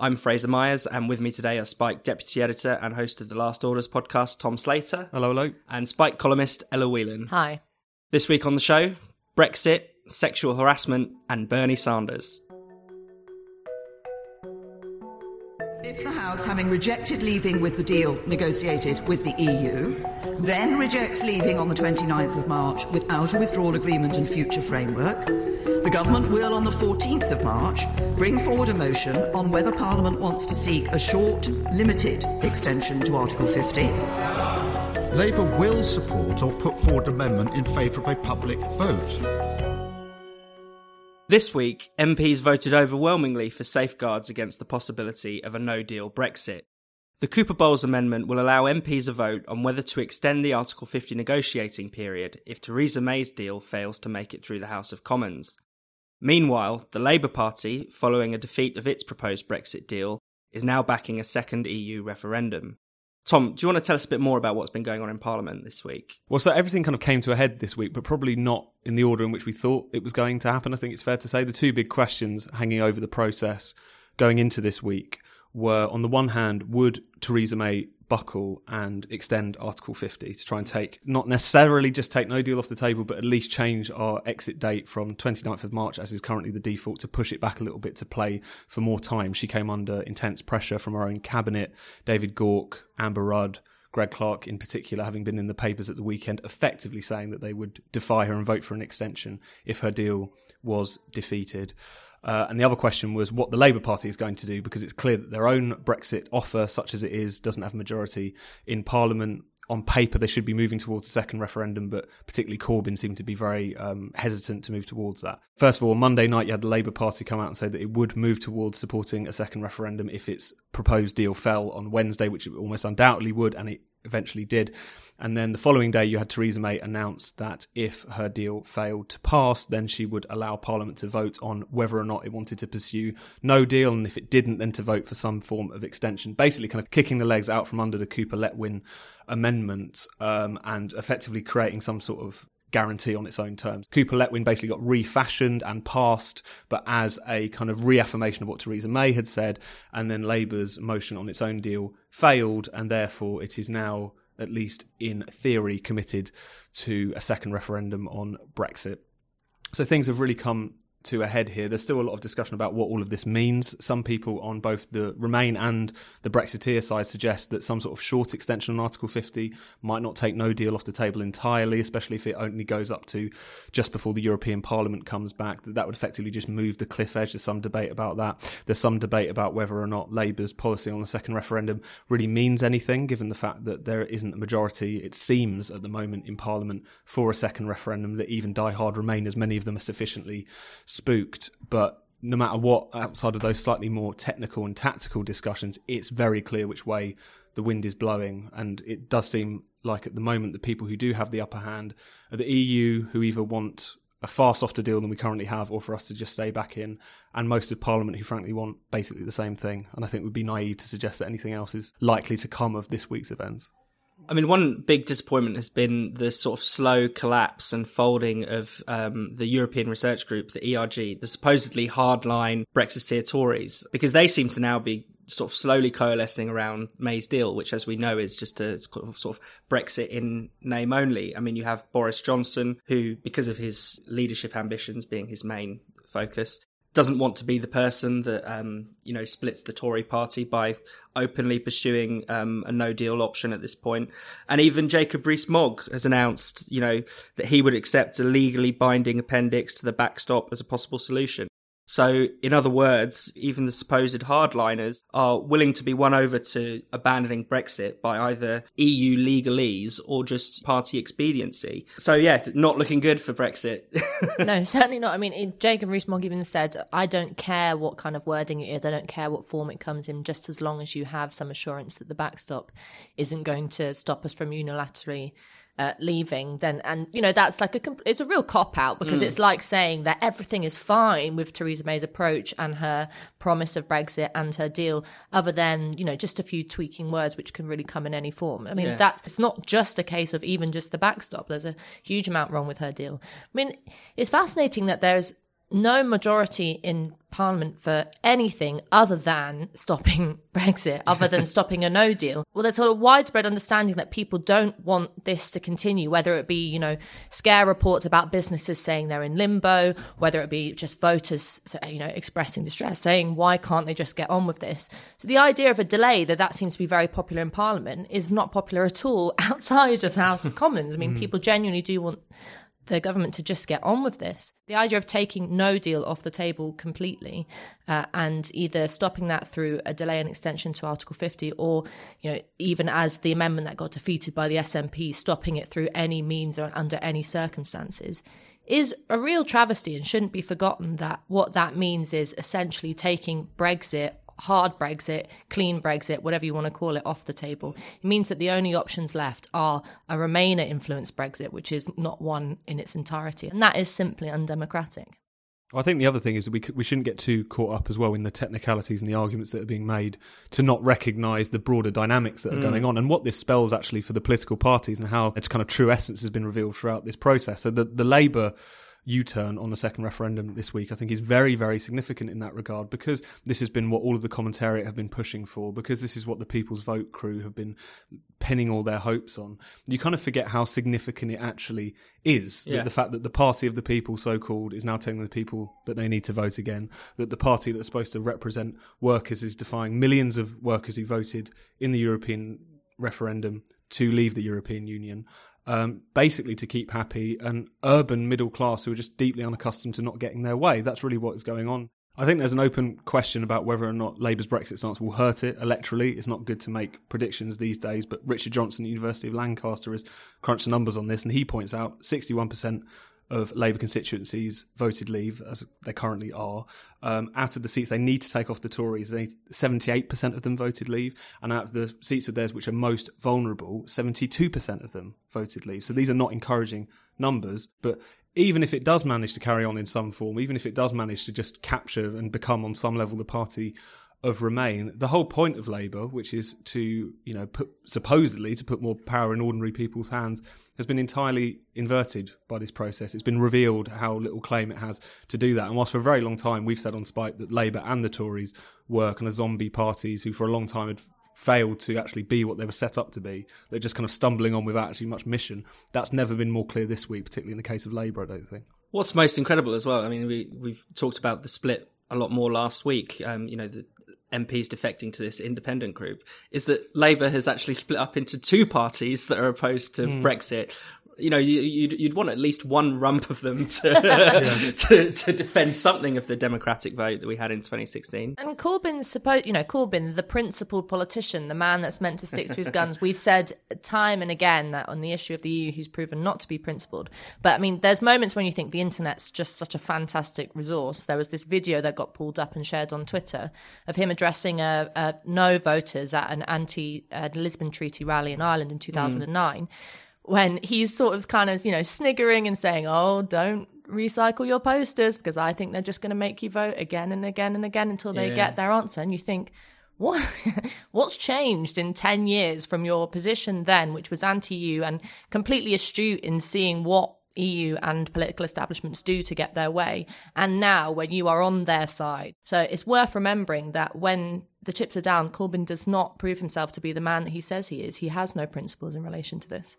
I'm Fraser Myers, and with me today are Spiked Deputy Editor and host of The Last Orders podcast, Tom Slater. Hello, hello. And Spiked columnist, Ella Whelan. Hi. This week on the show, Brexit, sexual harassment, and Bernie Sanders. If the House, having rejected leaving with the deal negotiated with the EU, then rejects leaving on the 29th of March without a withdrawal agreement and future framework, the government will, on the 14th of March, bring forward a motion on whether Parliament wants to seek a short, limited extension to Article 50. Labour will support or put forward an amendment in favour of a public vote. This week, MPs voted overwhelmingly for safeguards against the possibility of a no-deal Brexit. The Cooper Bowles amendment will allow MPs a vote on whether to extend the Article 50 negotiating period if Theresa May's deal fails to make it through the House of Commons. Meanwhile, the Labour Party, following a defeat of its proposed Brexit deal, is now backing a second EU referendum. Tom, do you want to tell us a bit more about what's been going on in Parliament this week? Well, so everything kind of came to a head this week, but probably not in the order in which we thought it was going to happen. I think it's fair to say the two big questions hanging over the process going into this week were, on the one hand, would Theresa May buckle and extend Article 50 to try and take, not necessarily just take no deal off the table, but at least change our exit date from 29th of March, as is currently the default, to push it back a little bit to play for more time. She came under intense pressure from her own cabinet, David Gauke, Amber Rudd, Greg Clark in particular, having been in the papers at the weekend, effectively saying that they would defy her and vote for an extension if her deal was defeated. And the other question was what the Labour Party is going to do, because it's clear that their own Brexit offer, such as it is, doesn't have a majority in Parliament. On paper, they should be moving towards a second referendum, but particularly Corbyn seemed to be very hesitant to move towards that. First of all, on Monday night, you had the Labour Party come out and say that it would move towards supporting a second referendum if its proposed deal fell on Wednesday, which it almost undoubtedly would, and it eventually did. And then the following day, you had Theresa May announce that if her deal failed to pass, then she would allow Parliament to vote on whether or not it wanted to pursue no deal, and if it didn't, then to vote for some form of extension, basically kind of kicking the legs out from under the Cooper Letwin amendment and effectively creating some sort of guarantee on its own terms. Cooper Letwin basically got refashioned and passed, but as a kind of reaffirmation of what Theresa May had said, and then Labour's motion on its own deal failed, and therefore it is now, at least in theory, committed to a second referendum on Brexit. So things have really come to a head here. There's still a lot of discussion about what all of this means. Some people on both the Remain and the Brexiteer side suggest that some sort of short extension on Article 50 might not take no deal off the table entirely, especially if it only goes up to just before the European Parliament comes back. That would effectively just move the cliff edge. There's some debate about that. There's some debate about whether or not Labour's policy on the second referendum really means anything, given the fact that there isn't a majority, it seems, at the moment in Parliament for a second referendum, that even die-hard Remainers, many of them, are sufficiently spooked. But no matter what, outside of those slightly more technical and tactical discussions, it's very clear which way the wind is blowing, and it does seem like at the moment the people who do have the upper hand are the EU, who either want a far softer deal than we currently have or for us to just stay back in, and most of Parliament, who frankly want basically the same thing, and I think it would be naive to suggest that anything else is likely to come of this week's events. I mean, one big disappointment has been the sort of slow collapse and folding of the European Research Group, the ERG, the supposedly hardline Brexiteer Tories, because they seem to now be sort of slowly coalescing around May's deal, which, as we know, is just a sort of Brexit in name only. I mean, you have Boris Johnson, who, because of his leadership ambitions being his main focus, doesn't want to be the person that, splits the Tory party by openly pursuing a no-deal option at this point. And even Jacob Rees-Mogg has announced, that he would accept a legally binding appendix to the backstop as a possible solution. So, in other words, even the supposed hardliners are willing to be won over to abandoning Brexit by either EU legalese or just party expediency. So, yeah, not looking good for Brexit. No, certainly not. I mean, Jacob Rees-Mogg even said, I don't care what kind of wording it is, I don't care what form it comes in, just as long as you have some assurance that the backstop isn't going to stop us from unilaterally leaving, then, and you know, that's like it's a real cop out, because it's like saying that everything is fine with Theresa May's approach and her promise of Brexit and her deal, other than, you know, just a few tweaking words which can really come in any form. I mean, that it's not just a case of even just the backstop. There's a huge amount wrong with her deal. I mean, it's fascinating that there's no majority in Parliament for anything other than stopping Brexit, other than stopping a no deal. Well, there's a widespread understanding that people don't want this to continue, whether it be, you know, scare reports about businesses saying they're in limbo, whether it be just voters, you know, expressing distress, saying, why can't they just get on with this? So the idea of a delay, that seems to be very popular in Parliament, is not popular at all outside of the House of Commons. I mean, people genuinely do want the government to just get on with this. The idea of taking no deal off the table completely and either stopping that through a delay and extension to Article 50, or, you know, even as the amendment that got defeated by the SNP, stopping it through any means or under any circumstances, is a real travesty and shouldn't be forgotten. That what that means is essentially taking Brexit, hard Brexit, clean Brexit, whatever you want to call it, off the table. It means that the only options left are a Remainer-influenced Brexit, which is not one in its entirety. And that is simply undemocratic. Well, I think the other thing is that we shouldn't get too caught up as well in the technicalities and the arguments that are being made to not recognise the broader dynamics that are going on, and what this spells actually for the political parties and how its kind of true essence has been revealed throughout this process. So the Labour U-turn on the second referendum this week, I think, is very, very significant in that regard, because this has been what all of the commentariat have been pushing for, because this is what the People's Vote crew have been pinning all their hopes on. You kind of forget how significant it actually is, that the fact that the party of the people, so-called, is now telling the people that they need to vote again, that the party that's supposed to represent workers is defying millions of workers who voted in the European referendum to leave the European Union, basically to keep happy an urban middle class who are just deeply unaccustomed to not getting their way. That's really what is going on. I think there's an open question about whether or not Labour's Brexit stance will hurt it electorally. It's not good to make predictions these days, but Richard Johnson, University of Lancaster, has crunched the numbers on this, and he points out 61% of Labour constituencies voted Leave, as they currently are. Out of the seats they need to take off the Tories, 78% of them voted Leave. And out of the seats of theirs which are most vulnerable, 72% of them voted Leave. So these are not encouraging numbers. But even if it does manage to carry on in some form, even if it does manage to just capture and become on some level the party of Remain, the whole point of Labour, which is to, you know, put more power in ordinary people's hands, has been entirely inverted by this process. It's been revealed how little claim it has to do that. And whilst for a very long time we've said on Spiked that Labour and the Tories were kind of zombie parties who for a long time had failed to actually be what they were set up to be, they're just kind of stumbling on without actually much mission, that's never been more clear this week, particularly in the case of Labour, I don't think. What's most incredible as well, I mean, we've talked about the split a lot more last week, you know, the MPs defecting to this independent group, is that Labour has actually split up into two parties that are opposed to Brexit. You know, you'd want at least one rump of them to defend something of the democratic vote that we had in 2016. And Corbyn's Corbyn, the principled politician, the man that's meant to stick to his guns. We've said time and again that on the issue of the EU, he's proven not to be principled. But I mean, there's moments when you think the internet's just such a fantastic resource. There was this video that got pulled up and shared on Twitter of him addressing a no voters at an anti-Lisbon Treaty rally in Ireland in 2009. When he's sort of kind of, you know, sniggering and saying, oh, don't recycle your posters because I think they're just going to make you vote again and again and again until they get their answer. And you think, what's changed in 10 years from your position then, which was anti-EU and completely astute in seeing what EU and political establishments do to get their way, and now when you are on their side. So it's worth remembering that when the chips are down, Corbyn does not prove himself to be the man that he says he is. He has no principles in relation to this.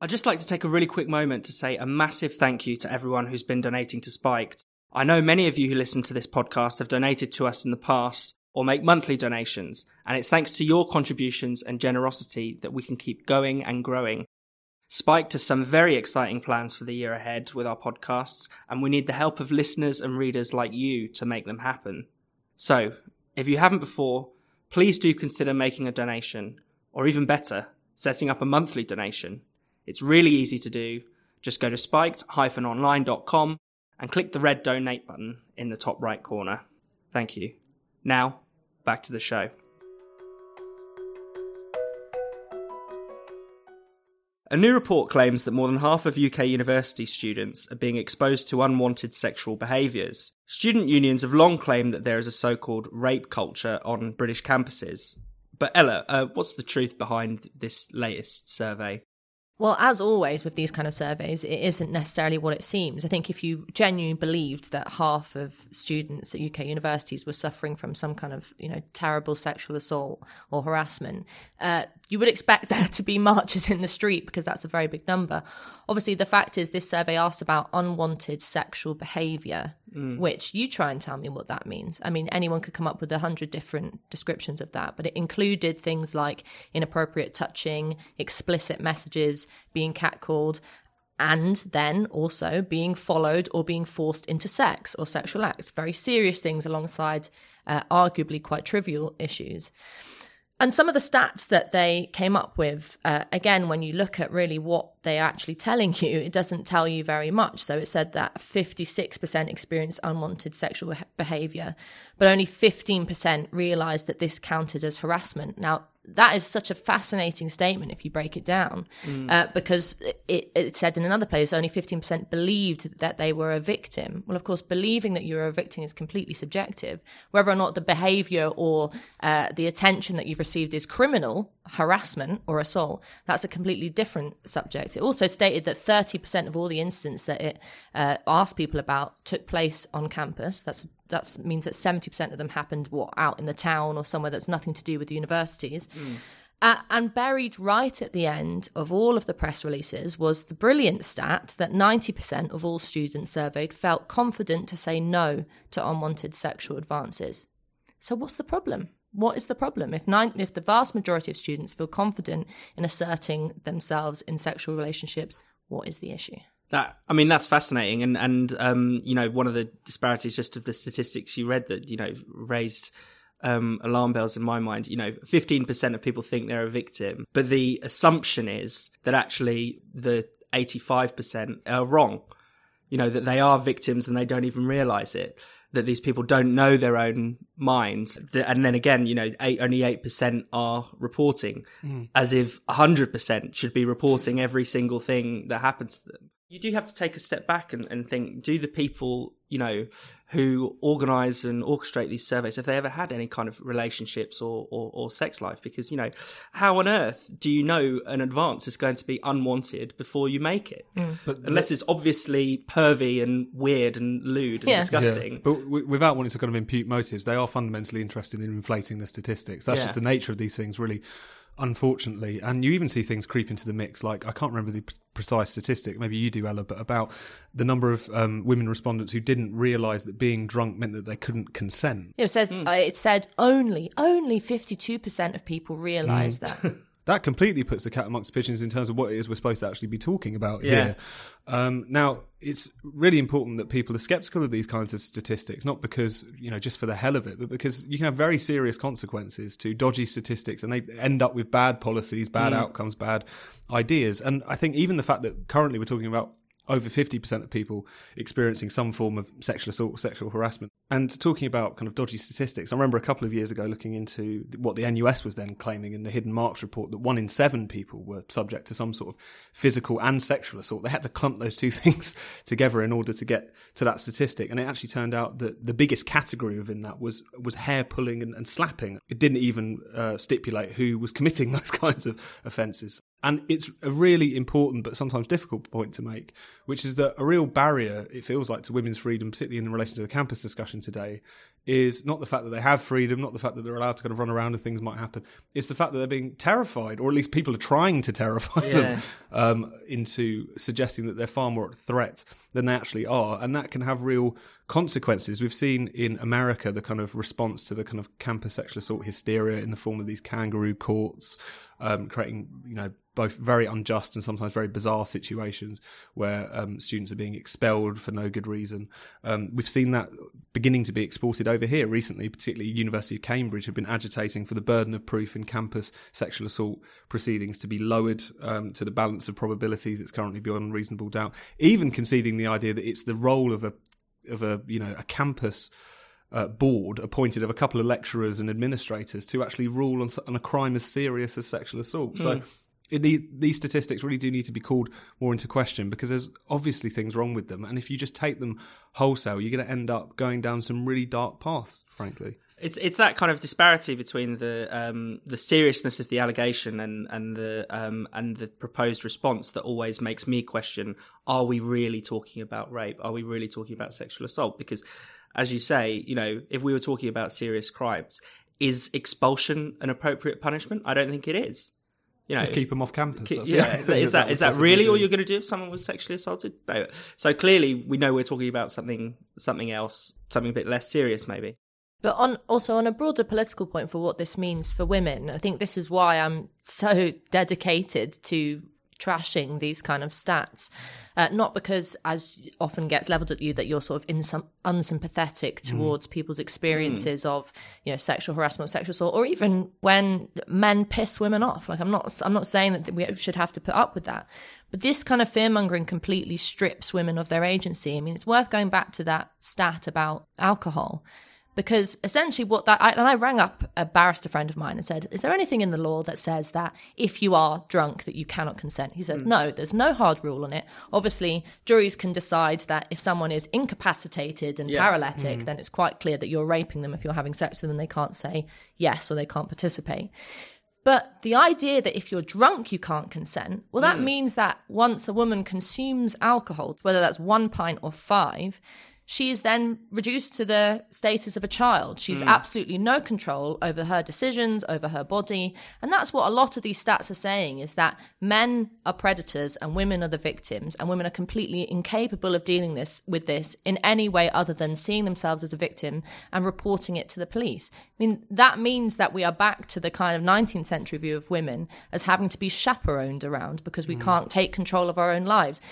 I'd just like to take a really quick moment to say a massive thank you to everyone who's been donating to Spiked. I know many of you who listen to this podcast have donated to us in the past or make monthly donations, and it's thanks to your contributions and generosity that we can keep going and growing. Spiked has some very exciting plans for the year ahead with our podcasts, and we need the help of listeners and readers like you to make them happen. So, if you haven't before, please do consider making a donation, or even better, setting up a monthly donation. It's really easy to do. Just go to spiked-online.com and click the red donate button in the top right corner. Thank you. Now, back to the show. A new report claims that more than half of UK university students are being exposed to unwanted sexual behaviours. Student unions have long claimed that there is a so-called rape culture on British campuses. But Ella, what's the truth behind this latest survey? Well, as always with these kind of surveys, it isn't necessarily what it seems. I think if you genuinely believed that half of students at UK universities were suffering from some kind of, terrible sexual assault or harassment, you would expect there to be marches in the street because that's a very big number. Obviously, the fact is this survey asked about unwanted sexual behaviour, which you try and tell me what that means. I mean, anyone could come up with 100 different descriptions of that, but it included things like inappropriate touching, explicit messages, being catcalled, and then also being followed or being forced into sex or sexual acts. Very serious things alongside arguably quite trivial issues. And some of the stats that they came up with, again, when you look at really what they're actually telling you, it doesn't tell you very much. So it said that 56% experienced unwanted sexual behaviour, but only 15% realised that this counted as harassment. Now, that is such a fascinating statement if you break it down, because it said in another place only 15% believed that they were a victim. Well, of course, believing that you're a victim is completely subjective. Whether or not the behaviour or the attention that you've received is criminal harassment or assault, that's a completely different subject. It also stated that 30% of all the incidents that it asked people about took place on campus. That means that 70% of them happened out in the town or somewhere that's nothing to do with universities. And buried right at the end of all of the press releases was the brilliant stat that 90% of all students surveyed felt confident to say no to unwanted sexual advances. So what's the problem? What is the problem? If the vast majority of students feel confident in asserting themselves in sexual relationships, what is the issue? That's fascinating. And one of the disparities just of the statistics you read that, raised alarm bells in my mind. 15% of people think they're a victim. But the assumption is that actually the 85% are wrong, that they are victims and they don't even realise it, that these people don't know their own minds. And then again, only 8% are reporting, as if 100% should be reporting every single thing that happens to them. You do have to take a step back and think, do the people, who organise and orchestrate these surveys, have they ever had any kind of relationships or sex life? Because, how on earth do you know an advance is going to be unwanted before you make it? Unless it's obviously pervy and weird and lewd and disgusting. Yeah. But without wanting to kind of impute motives, they are fundamentally interested in inflating the statistics. That's just the nature of these things, really. Unfortunately, and you even see things creep into the mix, like I can't remember the precise statistic, maybe you do, Ella, but about the number of women respondents who didn't realise that being drunk meant that they couldn't consent. It said only 52% of people realised that. That completely puts the cat amongst pigeons in terms of what it is we're supposed to actually be talking about here. Now, it's really important that people are sceptical of these kinds of statistics, not because, just for the hell of it, but because you can have very serious consequences to dodgy statistics and they end up with bad policies, bad outcomes, bad ideas. And I think even the fact that currently we're talking about over 50% of people experiencing some form of sexual assault or sexual harassment. And talking about kind of dodgy statistics, I remember a couple of years ago looking into what the NUS was then claiming in the Hidden Marks report, that 1 in 7 people were subject to some sort of physical and sexual assault. They had to clump those two things together in order to get to that statistic. And it actually turned out that the biggest category within that was hair pulling and slapping. It didn't even stipulate who was committing those kinds of offences. And it's a really important but sometimes difficult point to make, which is that a real barrier, it feels like, to women's freedom, particularly in relation to the campus discussion today, is not the fact that they have freedom, not the fact that they're allowed to kind of run around and things might happen. It's the fact that they're being terrified, or at least people are trying to terrify them into suggesting that they're far more at threat than they actually are. And that can have real consequences. We've seen in America the kind of response to the kind of campus sexual assault hysteria in the form of these kangaroo courts, creating, you know, both very unjust and sometimes very bizarre situations where students are being expelled for no good reason. We've seen that beginning to be exported over here recently, particularly University of Cambridge have been agitating for the burden of proof in campus sexual assault proceedings to be lowered to the balance of probabilities. It's currently beyond reasonable doubt, even conceding the idea that it's the role of a you know, a campus board appointed of a couple of lecturers and administrators to actually rule on a crime as serious as sexual assault. So these statistics really do need to be called more into question, because there's obviously things wrong with them. And if you just take them wholesale, you're going to end up going down some really dark paths, frankly. It's that kind of disparity between the seriousness of the allegation and the proposed response that always makes me question, are we really talking about rape? Are we really talking about sexual assault? Because, as you say, you know, if we were talking about serious crimes, is expulsion an appropriate punishment? I don't think it is. You know, just keep them off campus. Is that really all you're going to do if someone was sexually assaulted? No. So clearly, we know we're talking about something else, something a bit less serious, maybe. But on a broader political point for what this means for women, I think this is why I'm so dedicated to trashing these kind of stats, not because, as often gets levelled at you, that you're sort of unsympathetic towards people's experiences of, you know, sexual harassment, sexual assault, or even when men piss women off. Like, I'm not saying that we should have to put up with that, but this kind of fearmongering completely strips women of their agency. I mean, it's worth going back to that stat about alcohol. Because essentially I rang up a barrister friend of mine and said, is there anything in the law that says that if you are drunk that you cannot consent? He said, no, there's no hard rule on it. Obviously, juries can decide that if someone is incapacitated and paralytic, then it's quite clear that you're raping them if you're having sex with them and they can't say yes or they can't participate. But the idea that if you're drunk, you can't consent, well, that means that once a woman consumes alcohol, whether that's 1 pint or 5, she is then reduced to the status of a child. She's absolutely no control over her decisions, over her body. And that's what a lot of these stats are saying, is that men are predators and women are the victims, and women are completely incapable of dealing with this in any way other than seeing themselves as a victim and reporting it to the police. I mean, that means that we are back to the kind of 19th century view of women as having to be chaperoned around because we can't take control of our own lives.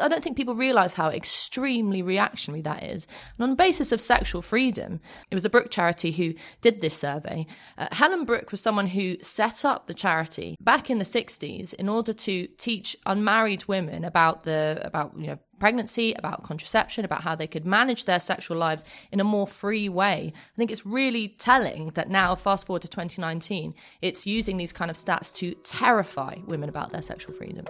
I don't think people realise how extremely reactionary that is. And on the basis of sexual freedom, it was the Brook charity who did this survey. Helen Brook was someone who set up the charity back in the 60s in order to teach unmarried women about you know, pregnancy, about contraception, about how they could manage their sexual lives in a more free way. I think it's really telling that now, fast forward to 2019, it's using these kind of stats to terrify women about their sexual freedom.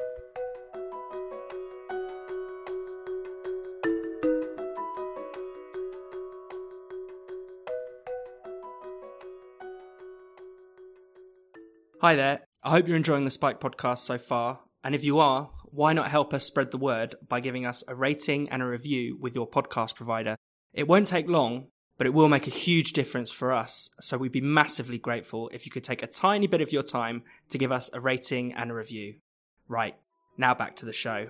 Hi there, I hope you're enjoying the Spiked podcast so far, and if you are, why not help us spread the word by giving us a rating and a review with your podcast provider? It won't take long, but it will make a huge difference for us, so we'd be massively grateful if you could take a tiny bit of your time to give us a rating and a review. Right, now back to the show.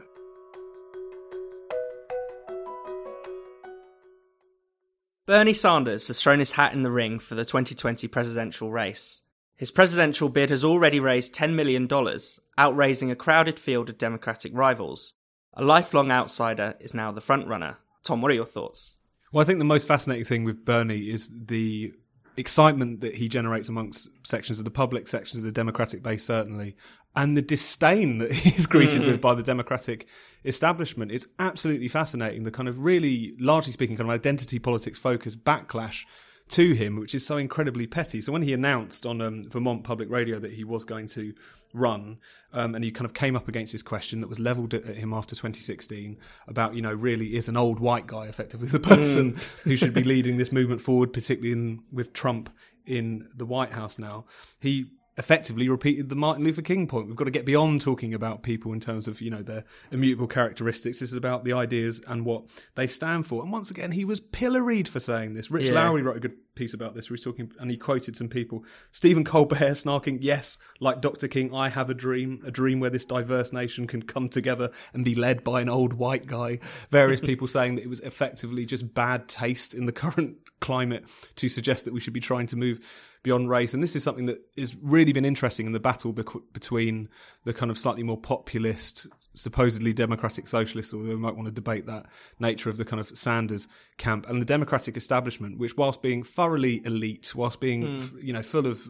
Bernie Sanders has thrown his hat in the ring for the 2020 presidential race. His presidential bid has already raised $10 million, outraising a crowded field of Democratic rivals. A lifelong outsider is now the frontrunner. Tom, what are your thoughts? Well, I think the most fascinating thing with Bernie is the excitement that he generates amongst sections of the public, sections of the Democratic base, certainly, and the disdain that he's greeted with by the Democratic establishment. It's absolutely fascinating, the kind of really, largely speaking, kind of identity politics-focused backlash to him, which is so incredibly petty. So when he announced on Vermont Public Radio that he was going to run, and he kind of came up against this question that was levelled at him after 2016 about, you know, really is an old white guy effectively the person who should be leading this movement forward, particularly with Trump in the White House now. He effectively repeated the Martin Luther King point. We've got to get beyond talking about people in terms of, you know, their immutable characteristics. This is about the ideas and what they stand for. And once again, he was pilloried for saying this. Rich Lowry wrote a good piece about this. He was talking, and he quoted some people. Stephen Colbert snarking, "Yes, like Dr. King, I have a dream where this diverse nation can come together and be led by an old white guy." Various people saying that it was effectively just bad taste in the current climate to suggest that we should be trying to move beyond race. And this is something that has really been interesting in the battle between the kind of slightly more populist, supposedly democratic socialists, although we might want to debate that nature of the kind of Sanders camp, and the democratic establishment, which whilst being thoroughly elite, whilst being full of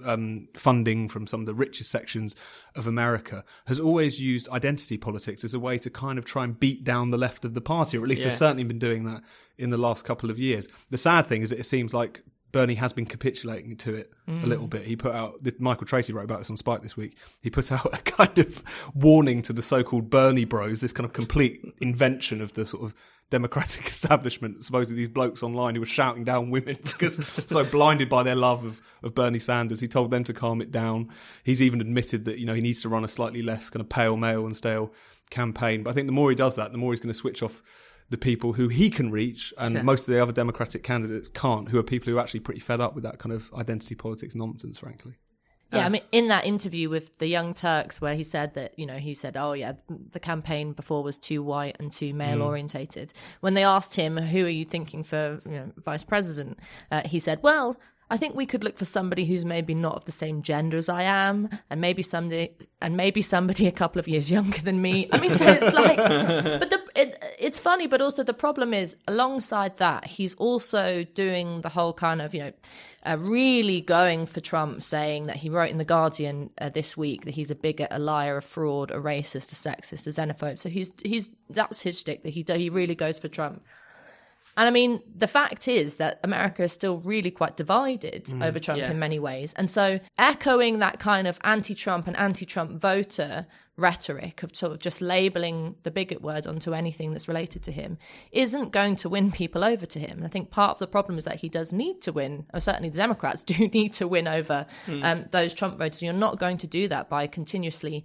funding from some of the richest sections of America, has always used identity politics as a way to kind of try and beat down the left of the party, or at least has certainly been doing that in the last couple of years. The sad thing is that it seems like Bernie has been capitulating to it a little bit. He put out, Michael Tracy wrote about this on Spiked this week, he put out a kind of warning to the so-called Bernie bros, this kind of complete invention of the sort of democratic establishment, supposedly these blokes online who were shouting down women because so blinded by their love of Bernie Sanders. He told them to calm it down. He's even admitted that, you know, he needs to run a slightly less kind of pale, male and stale campaign. But I think the more he does that, the more he's going to switch off the people who he can reach, and most of the other Democratic candidates can't, who are people who are actually pretty fed up with that kind of identity politics nonsense, frankly. Yeah, I mean, in that interview with the Young Turks, where he said that, you know, he said, "Oh yeah, the campaign before was too white and too male orientated." When they asked him, "Who are you thinking for, you know, vice president?" He said, "Well, I think we could look for somebody who's maybe not of the same gender as I am, and maybe somebody a couple of years younger than me." I mean, so it's like, but it's funny, but also the problem is, alongside that, he's also doing the whole kind of, you know, really going for Trump, saying that he wrote in The Guardian this week that he's a bigot, a liar, a fraud, a racist, a sexist, a xenophobe. So that's his shtick, that he really goes for Trump. And I mean, the fact is that America is still really quite divided over Trump in many ways. And so echoing that kind of anti-Trump and anti-Trump voter rhetoric of sort of just labeling the bigot word onto anything that's related to him isn't going to win people over to him. And I think part of the problem is that he does need to win, or certainly the Democrats do need to win over those Trump voters. You're not going to do that by continuously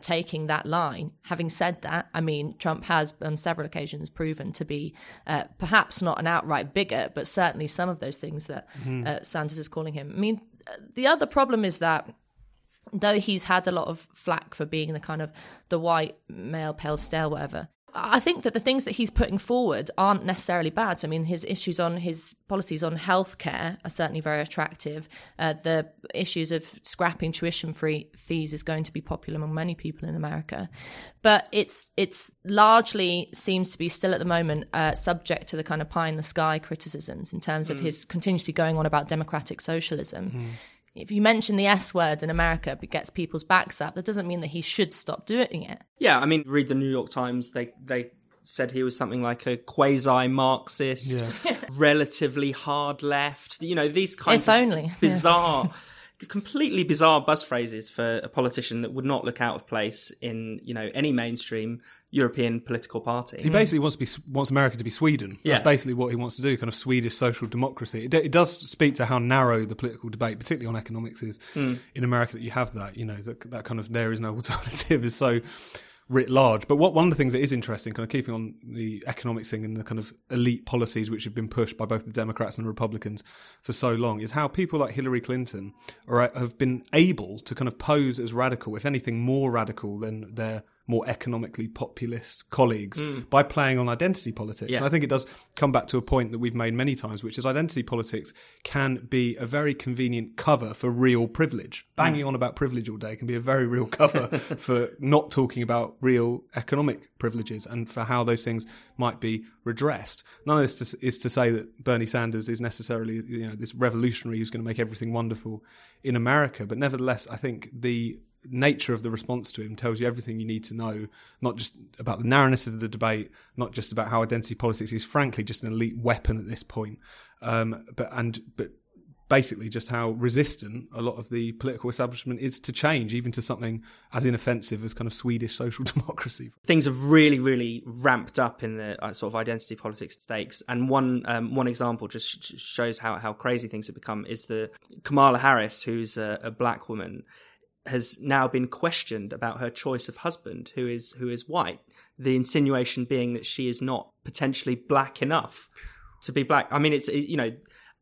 taking that line. Having said that, I mean, Trump has on several occasions proven to be perhaps not an outright bigot, but certainly some of those things that Sanders is calling him. I mean, the other problem is that though he's had a lot of flack for being the kind of the white male, pale, stale, whatever, I think that the things that he's putting forward aren't necessarily bad. So, I mean, his policies on healthcare are certainly very attractive. The issues of scrapping tuition free fees is going to be popular among many people in America. But it's largely seems to be still at the moment subject to the kind of pie in the sky criticisms in terms of his continuously going on about democratic socialism. If you mention the S word in America, it gets people's backs up. That doesn't mean that he should stop doing it. Yeah, I mean, read the New York Times. They said he was something like a quasi-Marxist, relatively hard left. You know, these kinds of bizarre, completely bizarre buzz phrases for a politician that would not look out of place in, you know, any mainstream European political party. He basically wants America to be Sweden. Yeah. That's basically what he wants to do, kind of Swedish social democracy. It does speak to how narrow the political debate, particularly on economics, is in America, that you have that, you know, that kind of there is no alternative is so writ large. But one of the things that is interesting, kind of keeping on the economics thing and the kind of elite policies which have been pushed by both the Democrats and the Republicans for so long, is how people like Hillary Clinton have been able to kind of pose as radical, if anything more radical than their more economically populist colleagues, by playing on identity politics. Yeah. And I think it does come back to a point that we've made many times, which is identity politics can be a very convenient cover for real privilege. Banging on about privilege all day can be a very real cover for not talking about real economic privileges and for how those things might be redressed. None of this is to say that Bernie Sanders is necessarily, you know, this revolutionary who's going to make everything wonderful in America. But nevertheless, I think the nature of the response to him tells you everything you need to know, not just about the narrowness of the debate, not just about how identity politics is frankly just an elite weapon at this point, but basically just how resistant a lot of the political establishment is to change, even to something as inoffensive as kind of Swedish social democracy. Things have really, really ramped up in the sort of identity politics stakes. And one example just shows how crazy things have become is the Kamala Harris, who's a black woman, has now been questioned about her choice of husband, who is white. The insinuation being that she is not potentially black enough to be black. I mean, it's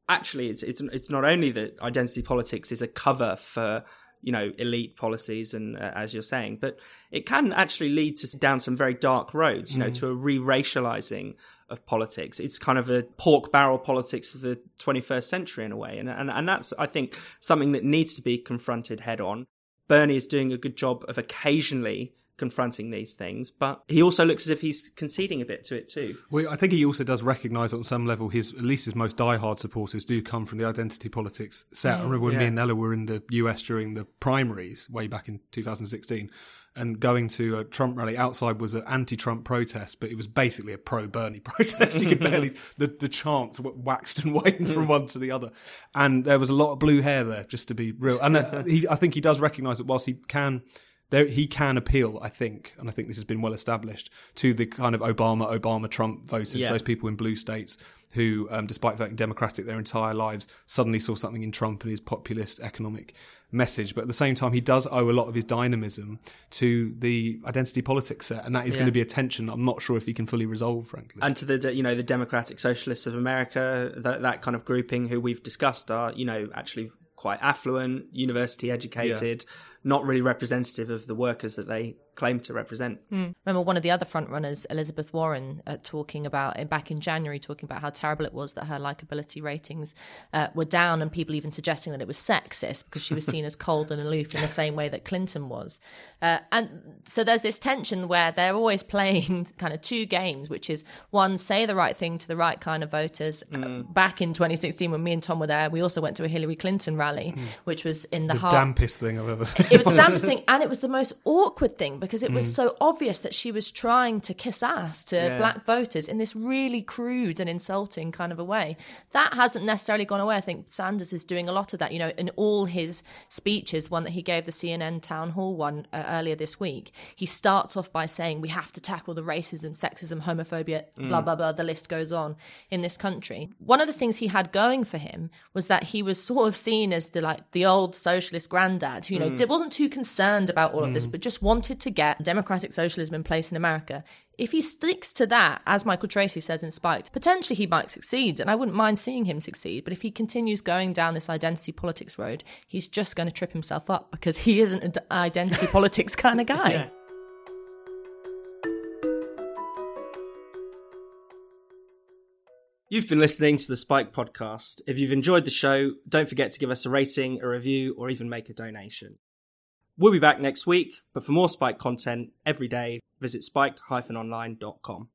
not only that identity politics is a cover for, you know, elite policies and as you're saying, but it can actually lead to down some very dark roads, you know, to a re-racializing of politics. It's kind of a pork barrel politics of the 21st century in a way. And that's, I think, something that needs to be confronted head on. Bernie is doing a good job of occasionally confronting these things, but he also looks as if he's conceding a bit to it too. Well, I think he also does recognise on some level at least his most diehard supporters do come from the identity politics set. I remember when me and Ella were in the US during the primaries way back in 2016, and going to a Trump rally outside was an anti-Trump protest, but it was basically a pro-Bernie protest. You could barely... the chants waxed and waned from one to the other. And there was a lot of blue hair there, just to be real. And I think he does recognise that whilst he can... he can appeal, I think, and I think this has been well established, to the kind of Obama-Trump voters, those people in blue states who, despite voting Democratic their entire lives, suddenly saw something in Trump and his populist economic message. But at the same time, he does owe a lot of his dynamism to the identity politics set, and that is going to be a tension that I'm not sure if he can fully resolve, frankly. And to the, you know, the Democratic Socialists of America, that kind of grouping who we've discussed are, you know, actually... quite affluent, university educated, not really representative of the workers that they claim to represent. Remember one of the other frontrunners, Elizabeth Warren, back in January, talking about how terrible it was that her likability ratings were down, and people even suggesting that it was sexist because she was seen as cold and aloof in the same way that Clinton was. And so there's this tension where they're always playing kind of two games, which is one, say the right thing to the right kind of voters. Back in 2016, when me and Tom were there, we also went to a Hillary Clinton rally, which was in the heart... dampest thing I've ever seen. It was the dampest thing, and it was the most awkward thing because it was so obvious that she was trying to kiss ass to black voters in this really crude and insulting kind of a way. That hasn't necessarily gone away. I think Sanders is doing a lot of that, you know, in all his speeches. One that he gave, the CNN town hall one earlier this week, he starts off by saying we have to tackle the racism, sexism, homophobia, blah, blah, blah, the list goes on in this country. One of the things he had going for him was that he was sort of seen as the old socialist granddad who, you know, wasn't too concerned about all of this, but just wanted to get democratic socialism in place in America. If he sticks to that, as Michael Tracy says in Spiked, potentially he might succeed, and I wouldn't mind seeing him succeed. But if he continues going down this identity politics road, he's just going to trip himself up because he isn't an identity politics kind of guy. Yeah. You've been listening to the Spiked podcast. If you've enjoyed the show, don't forget to give us a rating, a review, or even make a donation. We'll be back next week, but for more Spiked content every day, visit spiked-online.com.